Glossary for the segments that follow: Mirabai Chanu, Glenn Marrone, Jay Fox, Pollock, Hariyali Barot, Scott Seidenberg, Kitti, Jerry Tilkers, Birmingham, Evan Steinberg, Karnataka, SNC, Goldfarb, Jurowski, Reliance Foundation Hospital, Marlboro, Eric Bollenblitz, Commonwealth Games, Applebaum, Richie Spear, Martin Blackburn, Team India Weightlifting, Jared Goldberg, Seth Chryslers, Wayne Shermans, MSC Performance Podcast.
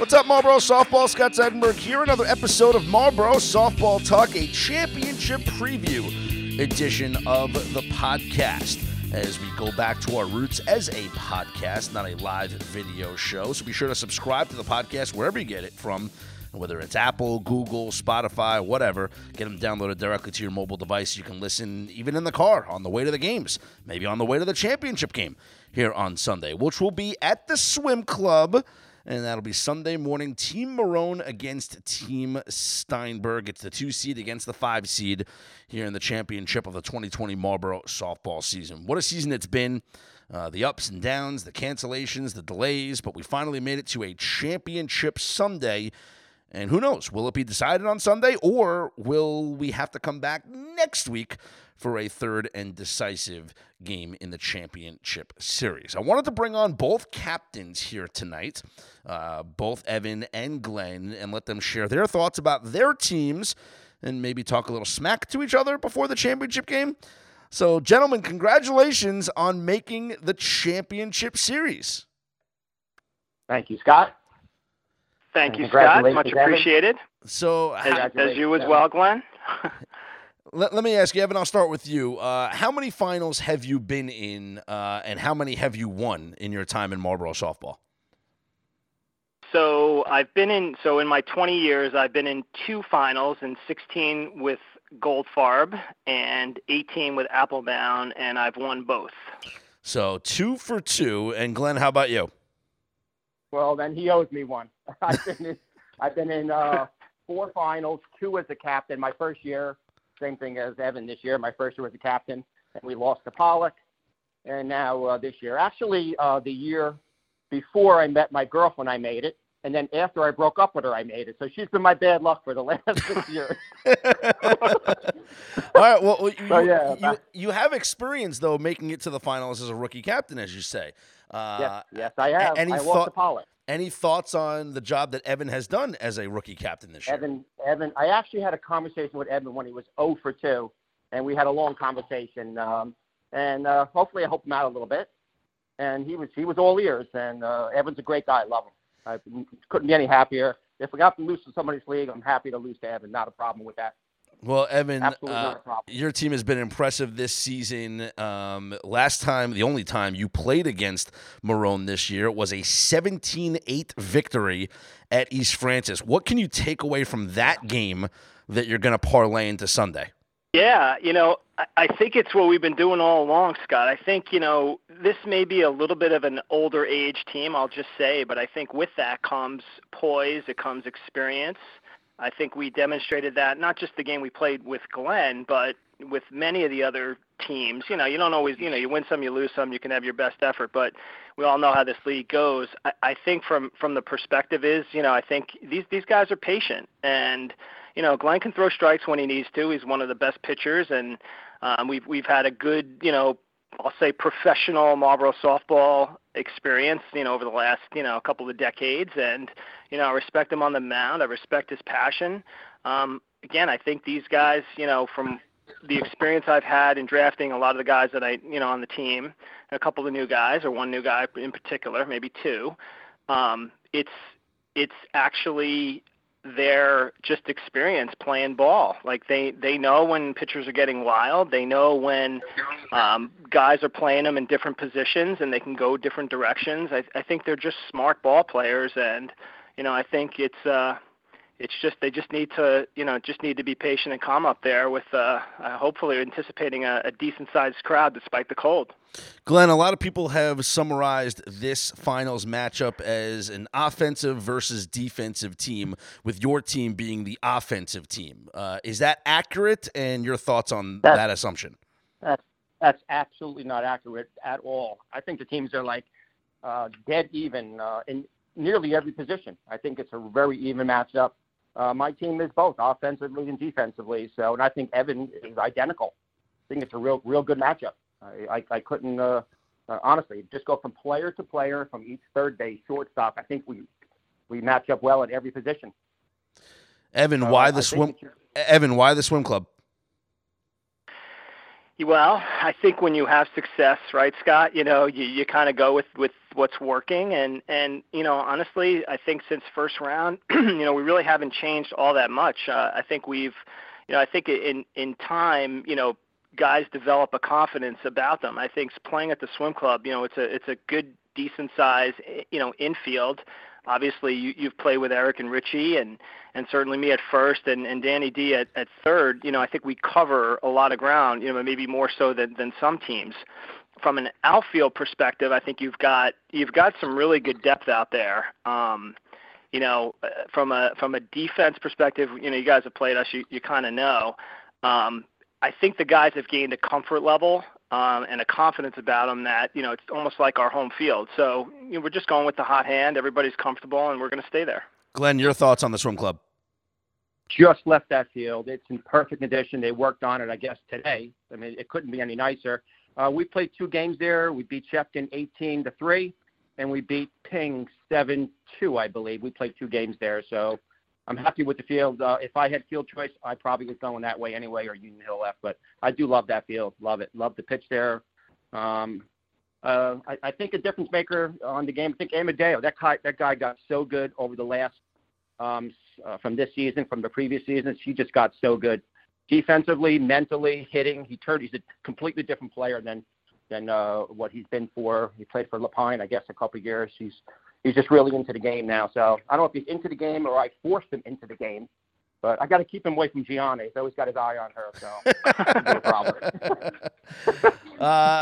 What's up, Marlboro Softball? Scott Seidenberg here. Another episode of Marlboro Softball Talk, a championship preview edition of the podcast, as we go back to our roots as a podcast, not a live video show. So be sure to subscribe to the podcast wherever you get it from, whether it's Apple, Google, Spotify, whatever. Get them downloaded directly to your mobile device. You can listen even in the car, on the way to the games, maybe on the way to the championship game here on Sunday, which will be at the Swim Club. And that'll be Sunday morning, Team Marrone against Team Steinberg. It's the 2 seed against the 5 seed here in the championship of the 2020 Marlboro softball season. What a season it's been. The ups and downs, the cancellations, the delays. But we finally made it to a championship Sunday. And who knows, will it be decided on Sunday, or will we have to come back next week for a third and decisive game in the championship series? I wanted to bring on both captains here tonight, both Evan and Glenn, and let them share their thoughts about their teams and maybe talk a little smack to each other before the championship game. So, gentlemen, congratulations on making the championship series. Thank you, Scott. Thank you, Scott. Much appreciated. So, as you as well, Glenn. Let me ask you, Evan, I'll start with you. How many finals have you been in, and how many have you won in your time in Marlboro softball? So, in my 20 years, I've been in 2 finals, and 16 with Goldfarb and 18 with Applebaum, and I've won both. So, 2 for 2. And, Glenn, how about you? Well, then he owes me one. I've been in 4 finals, 2 as a captain. My first year, same thing as Evan this year. My first year was a captain, and we lost to Pollock. And now this year. Actually, the year before I met my girlfriend, I made it. And then after I broke up with her, I made it. So she's been my bad luck for the last 6 years. All right. Well, you have experience, though, making it to the finals as a rookie captain, as you say. Yes, I have. Any thoughts on the job that Evan has done as a rookie captain this year? Evan, I actually had a conversation with Evan when he was 0 for 2, and we had a long conversation. And hopefully I helped him out a little bit. And he was all ears, and Evan's a great guy. I love him. I couldn't be any happier. If we have to lose to somebody's league, I'm happy to lose to Evan. Not a problem with that. Well, Evan, your team has been impressive this season. Last time, the only time you played against Marrone this year, was a 17-8 victory at East Francis. What can you take away from that game that you're going to parlay into Sunday? Yeah, I think it's what we've been doing all along, Scott. I think, this may be a little bit of an older age team, I'll just say, but I think with that comes poise, it comes experience. I think we demonstrated that, not just the game we played with Glenn, but with many of the other teams. You don't always, you win some, you lose some, you can have your best effort, but we all know how this league goes. I think from the perspective is, I think these guys are patient, and, Glenn can throw strikes when he needs to. He's one of the best pitchers, and we've had a good, I'll say professional Marlboro softball experience, over the last, couple of decades. And, I respect him on the mound. I respect his passion. Again, I think these guys, from the experience I've had in drafting a lot of the guys that I, on the team, a couple of new guys or one new guy in particular, maybe 2, it's actually their just experience playing ball. Like they know when pitchers are getting wild, they know when guys are playing them in different positions and they can go different directions. I think they're just smart ball players, and I think it's just they just need to be patient and calm up there with hopefully anticipating a decent sized crowd despite the cold. Glenn, a lot of people have summarized this finals matchup as an offensive versus defensive team, with your team being the offensive team. Is that accurate? And your thoughts on that assumption? That's absolutely not accurate at all. I think the teams are like dead even in nearly every position. I think it's a very even matchup. My team is both offensively and defensively. So, and I think Evan is identical. I think it's a real good matchup. I couldn't, honestly, just go from player to player, from each third base, shortstop. I think we match up well at every position. Evan, why the swim club? Well, I think when you have success, right, Scott, you know, you kind of go with what's working. And, you know, honestly, I think since first round, you know, we really haven't changed all that much. I think we've, you know, I think in time, you know, guys develop a confidence about them. I think playing at the swim club, you know, it's a good, decent size, you know, infield. Obviously, you've played with Eric and Richie and certainly me at first and Danny D at third. You know, I think we cover a lot of ground, you know, maybe more so than some teams. From an outfield perspective, I think you've got some really good depth out there. You know, from a defense perspective, you know, you guys have played us, you kind of know. I think the guys have gained a comfort level and a confidence about them that, you know, it's almost like our home field. So, you know, we're just going with the hot hand. Everybody's comfortable, and we're going to stay there. Glenn, your thoughts on the swim club? Just left that field. It's in perfect condition. They worked on it, I guess, today. I mean, it couldn't be any nicer. We played 2 games there. We beat Shepton 18-3, and we beat Ping 7-2, I believe. We played 2 games there, so I'm happy with the field. If I had field choice, I probably was going that way anyway, or Union Hill left. But I do love that field. Love it. Love the pitch there. I think a difference maker on the game, I think Amadeo, that guy got so good over the last from this season, from the previous season. He just got so good defensively, mentally, hitting. He's a completely different player than what he's been for. He played for Lapine, I guess, a couple of years. He's just really into the game now. So I don't know if he's into the game or I forced him into the game, but I got to keep him away from Gianna. He's always got his eye on her, so no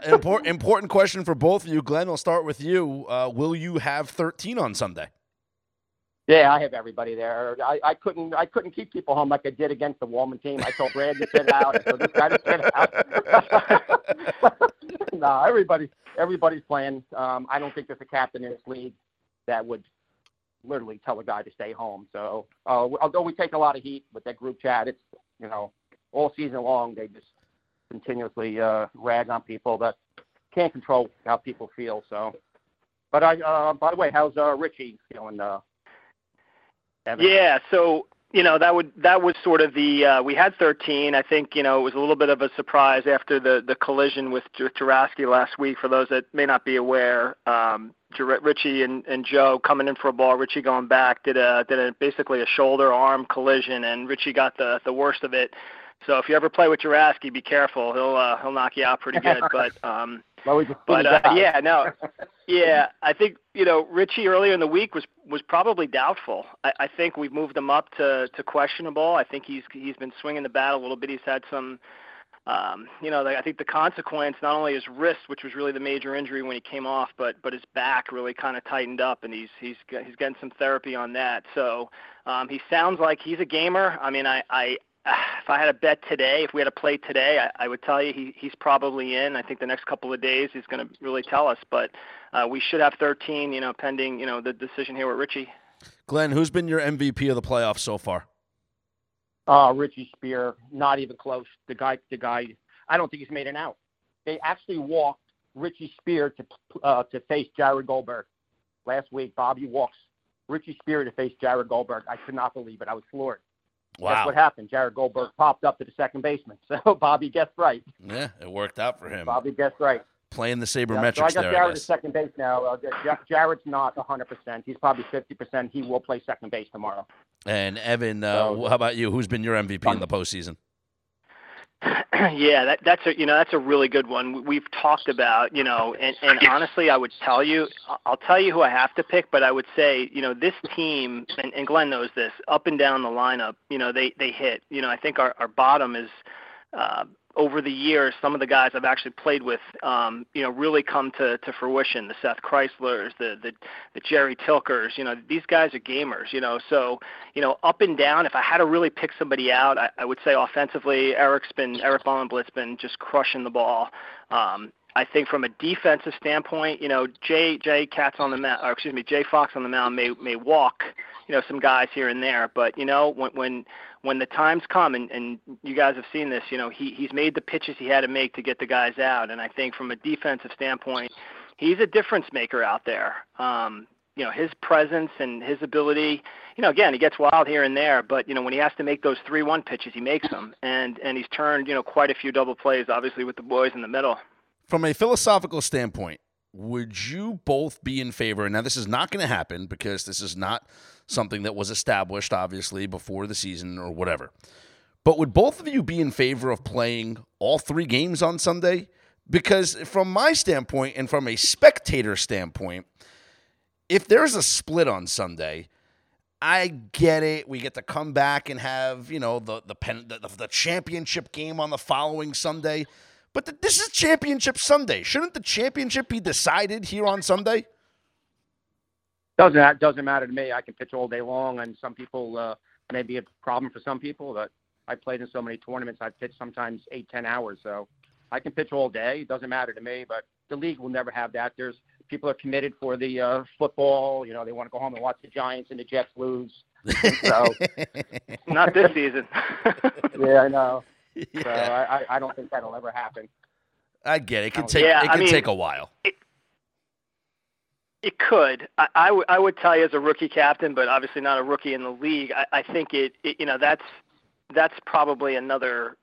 problem. Important question for both of you. Glenn, I'll start with you. Will you have 13 on Sunday? Yeah, I have everybody there. I couldn't keep people home like I did against the Wallman team. I told Brad to sit out. I told this guy to sit out. No, everybody's playing. I don't think there's a captain in this league that would literally tell a guy to stay home. So although we take a lot of heat with that group chat, it's, you know, all season long they just continuously rag on people that can't control how people feel. So, but I by the way, how's Richie feeling? Evan? Yeah, so, you know, that was sort of the we had 13. I think, you know, it was a little bit of a surprise after the collision with Jurowski last week. For those that may not be aware, Richie and Joe coming in for a ball, Richie going back, did a basically a shoulder arm collision, and Richie got the worst of it. So if you ever play with Jurowski, be careful. He'll knock you out pretty good. But I think, you know, Richie earlier in the week was probably doubtful. I think we've moved him up to questionable. I think he's been swinging the bat a little bit. He's had some, you know, I think the consequence, not only his wrist, which was really the major injury when he came off, but his back really kind of tightened up, and he's getting some therapy on that. So he sounds like he's a gamer. I mean, if I had a bet today, if we had a play today, I would tell you he's probably in. I think the next couple of days he's going to really tell us. But we should have 13, you know, pending, you know, the decision here with Richie. Glenn, who's been your MVP of the playoffs so far? Richie Spear, not even close. The guy. I don't think he's made an out. They actually walked Richie Spear to face Jared Goldberg last week. Bobby walks Richie Spear to face Jared Goldberg. I could not believe it. I was floored. Wow. That's what happened. Jared Goldberg popped up to the second baseman. So Bobby guessed right. Yeah, it worked out for him. Bobby guessed right. Playing the sabermetrics there. So I got Jared at second base now. Jared's not 100%. He's probably 50%. He will play second base tomorrow. And Evan, how about you? Who's been your MVP in the postseason? Yeah, that's a really good one. We've talked about, you know, and honestly, I'll tell you who I have to pick, but I would say, you know, this team, and Glenn knows this, up and down the lineup, you know, they hit. You know, I think our bottom is over the years, some of the guys I've actually played with, you know, really come to fruition. The Seth Chryslers, the Jerry Tilkers, you know, these guys are gamers, you know. So, you know, up and down, if I had to really pick somebody out, I would say offensively, Eric Bollenblitz been just crushing the ball. I think from a defensive standpoint, you know, Jay Fox on the mound may walk, you know, some guys here and there, but, you know, when the time's come, and you guys have seen this, you know, he's made the pitches he had to make to get the guys out, and I think from a defensive standpoint, he's a difference maker out there. you know, his presence and his ability, you know, again, he gets wild here and there, but, you know, when he has to make those 3-1 pitches, he makes them. And he's turned, you know, quite a few double plays, obviously, with the boys in the middle. From a philosophical standpoint, would you both be in favor? Now, this is not going to happen because this is not something that was established, obviously, before the season or whatever. But would both of you be in favor of playing all three games on Sunday? Because from my standpoint and from a spectator standpoint, if there's a split on Sunday, I get it. We get to come back and have, you know, the championship game on the following Sunday. But this is championship Sunday. Shouldn't the championship be decided here on Sunday? Doesn't matter to me. I can pitch all day long, and some people may be a problem for some people. That I played in so many tournaments, I pitched sometimes 8-10 hours. So I can pitch all day. It doesn't matter to me. But the league will never have that. There's people are committed for the football. You know, they want to go home and watch the Giants and the Jets lose. So not this season. Yeah, I know. Yeah. So I don't think that'll ever happen. I get it. It can take a while. It could. I would tell you as a rookie captain, but obviously not a rookie in the league. I think it you know, that's probably another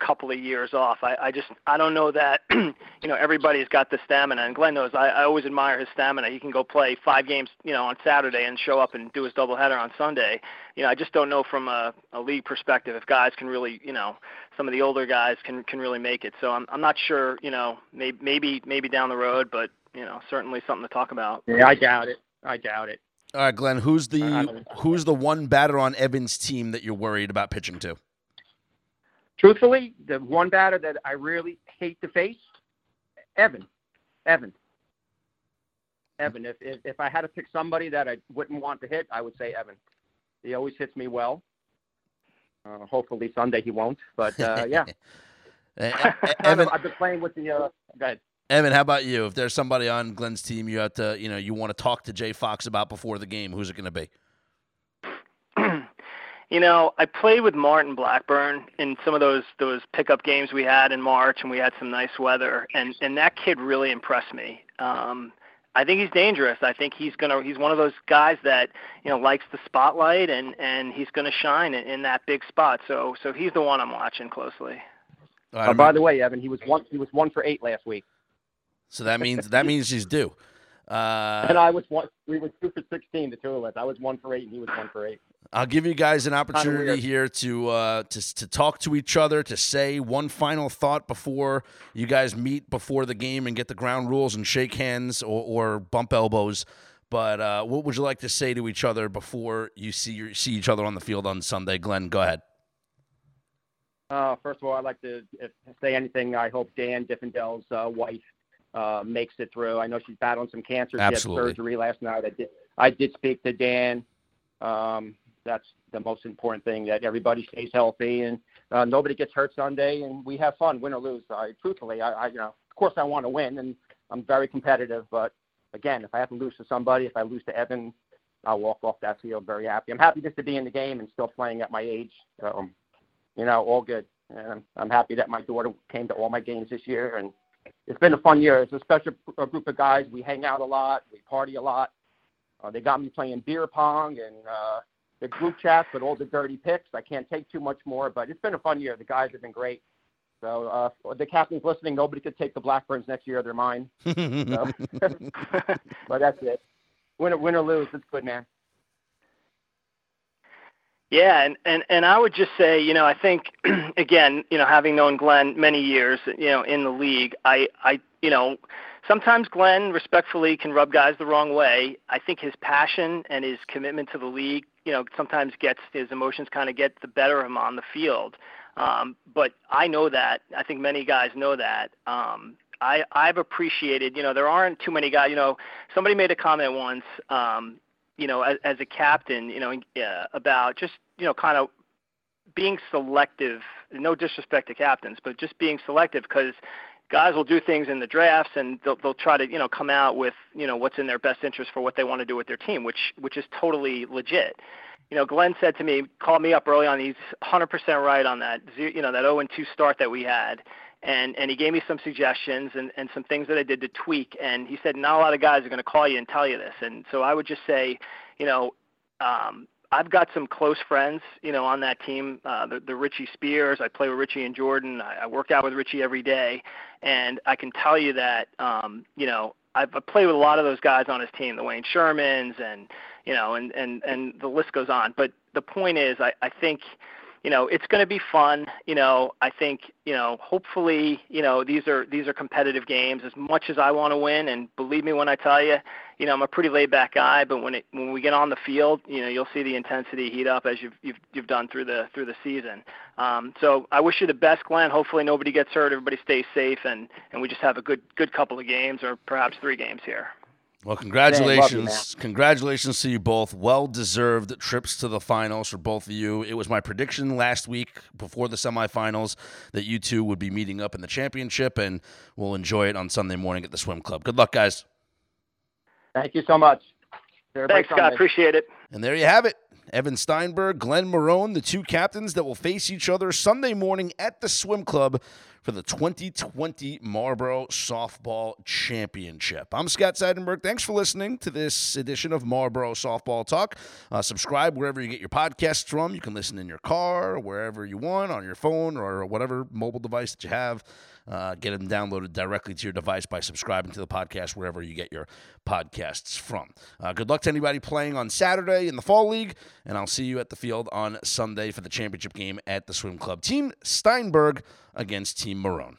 couple of years off. I don't know that, you know, everybody's got the stamina, and Glenn knows I always admire his stamina. He can go play 5 games, you know, on Saturday and show up and do his doubleheader on Sunday. You know, I just don't know from a league perspective if guys can really, you know, some of the older guys can really make it. So I'm not sure, you know, maybe down the road, but, you know, certainly something to talk about. Yeah, I doubt it. All right, Glenn, who's the one batter on Evan's team that you're worried about pitching to? Truthfully, the one batter that I really hate to face, Evan. Evan. If I had to pick somebody that I wouldn't want to hit, I would say Evan. He always hits me well. Hopefully Sunday he won't, but yeah. Evan, I've been playing with the go ahead. Evan, how about you? If there's somebody on Glenn's team you have to, you know, you want to talk to Jay Fox about before the game, who's it going to be? You know, I played with Martin Blackburn in some of those pickup games we had in March, and we had some nice weather, and that kid really impressed me. I think he's dangerous. I think he's one of those guys that, you know, likes the spotlight, and he's going to shine in that big spot. So he's the one I'm watching closely. Right, by the way, Evan, he was 1-for-8 last week. So that means he's due. And I was one. We were 2-for-16. The two of us. I was 1-for-8, and he was 1-for-8. I'll give you guys an opportunity here to talk to each other, to say one final thought before you guys meet before the game and get the ground rules and shake hands or bump elbows. But what would you like to say to each other before you see each other on the field on Sunday? Glenn, go ahead. First of all, I'd like to say anything. I hope Dan Diffendel's wife makes it through. I know she's battling some cancer. Absolutely. She had surgery last night. I did speak to Dan. That's the most important thing, that everybody stays healthy and nobody gets hurt Sunday, and we have fun, win or lose. Truthfully, I you know, of course I want to win, and I'm very competitive. But again, if I have to lose to somebody, if I lose to Evan, I'll walk off that field very happy. I'm happy just to be in the game and still playing at my age. So, you know, all good. And I'm happy that my daughter came to all my games this year, and it's been a fun year. It's a special group of guys. We hang out a lot. We party a lot. They got me playing beer pong and the group chats with all the dirty picks. I can't take too much more, but it's been a fun year. The guys have been great. So the captain's listening. Nobody could take the Blackburns next year. They're mine. So. But that's it. Win or lose, it's good, man. Yeah, and I would just say, you know, I think, again, you know, having known Glenn many years, you know, in the league, I you know, sometimes Glenn respectfully can rub guys the wrong way. I think his passion and his commitment to the league, you know, sometimes gets his emotions kind of get the better of him on the field. But I know that. I think many guys know that. I've appreciated, you know, there aren't too many guys, you know, somebody made a comment once, you know, as a captain, you know, about just, you know, kind of being selective, no disrespect to captains, but just being selective, because guys will do things in the drafts and they'll try to, you know, come out with, you know, what's in their best interest for what they want to do with their team, which is totally legit. You know, Glenn said to me, called me up early on, he's 100% right on that, you know, that 0-2 start that we had. And he gave me some suggestions and some things that I did to tweak. And he said, not a lot of guys are going to call you and tell you this. And so I would just say, I've got some close friends, on that team, the Richie Spears. I play with Richie and Jordan. I work out with Richie every day. And I can tell you that, I've played with a lot of those guys on his team, the Wayne Shermans and the list goes on. But the point is, I think, it's going to be fun. I think, hopefully, these are competitive games as much as I want to win. And believe me when I tell you, I'm a pretty laid back guy, but when we get on the field, you'll see the intensity heat up as you've done through the season. So I wish you the best, Glenn. Hopefully nobody gets hurt. Everybody stays safe and we just have a good couple of games or perhaps 3 games here. Well, congratulations. Congratulations to you both. Well-deserved trips to the finals for both of you. It was my prediction last week before the semifinals that you two would be meeting up in the championship, and we'll enjoy it on Sunday morning at the swim club. Good luck, guys. Thank you so much. Thanks, Scott. Appreciate it. And there you have it. Evan Steinberg, Glenn Marrone, the two captains that will face each other Sunday morning at the swim club for the 2020 Marlboro Softball Championship. I'm Scott Seidenberg. Thanks for listening to this edition of Marlboro Softball Talk. Subscribe wherever you get your podcasts from. You can listen in your car, wherever you want, on your phone or whatever mobile device that you have. Get them downloaded directly to your device by subscribing to the podcast wherever you get your podcasts from. Good luck to anybody playing on Saturday in the Fall League, and I'll see you at the field on Sunday for the championship game at the Swim Club. Team Steinberg against Team Marrone.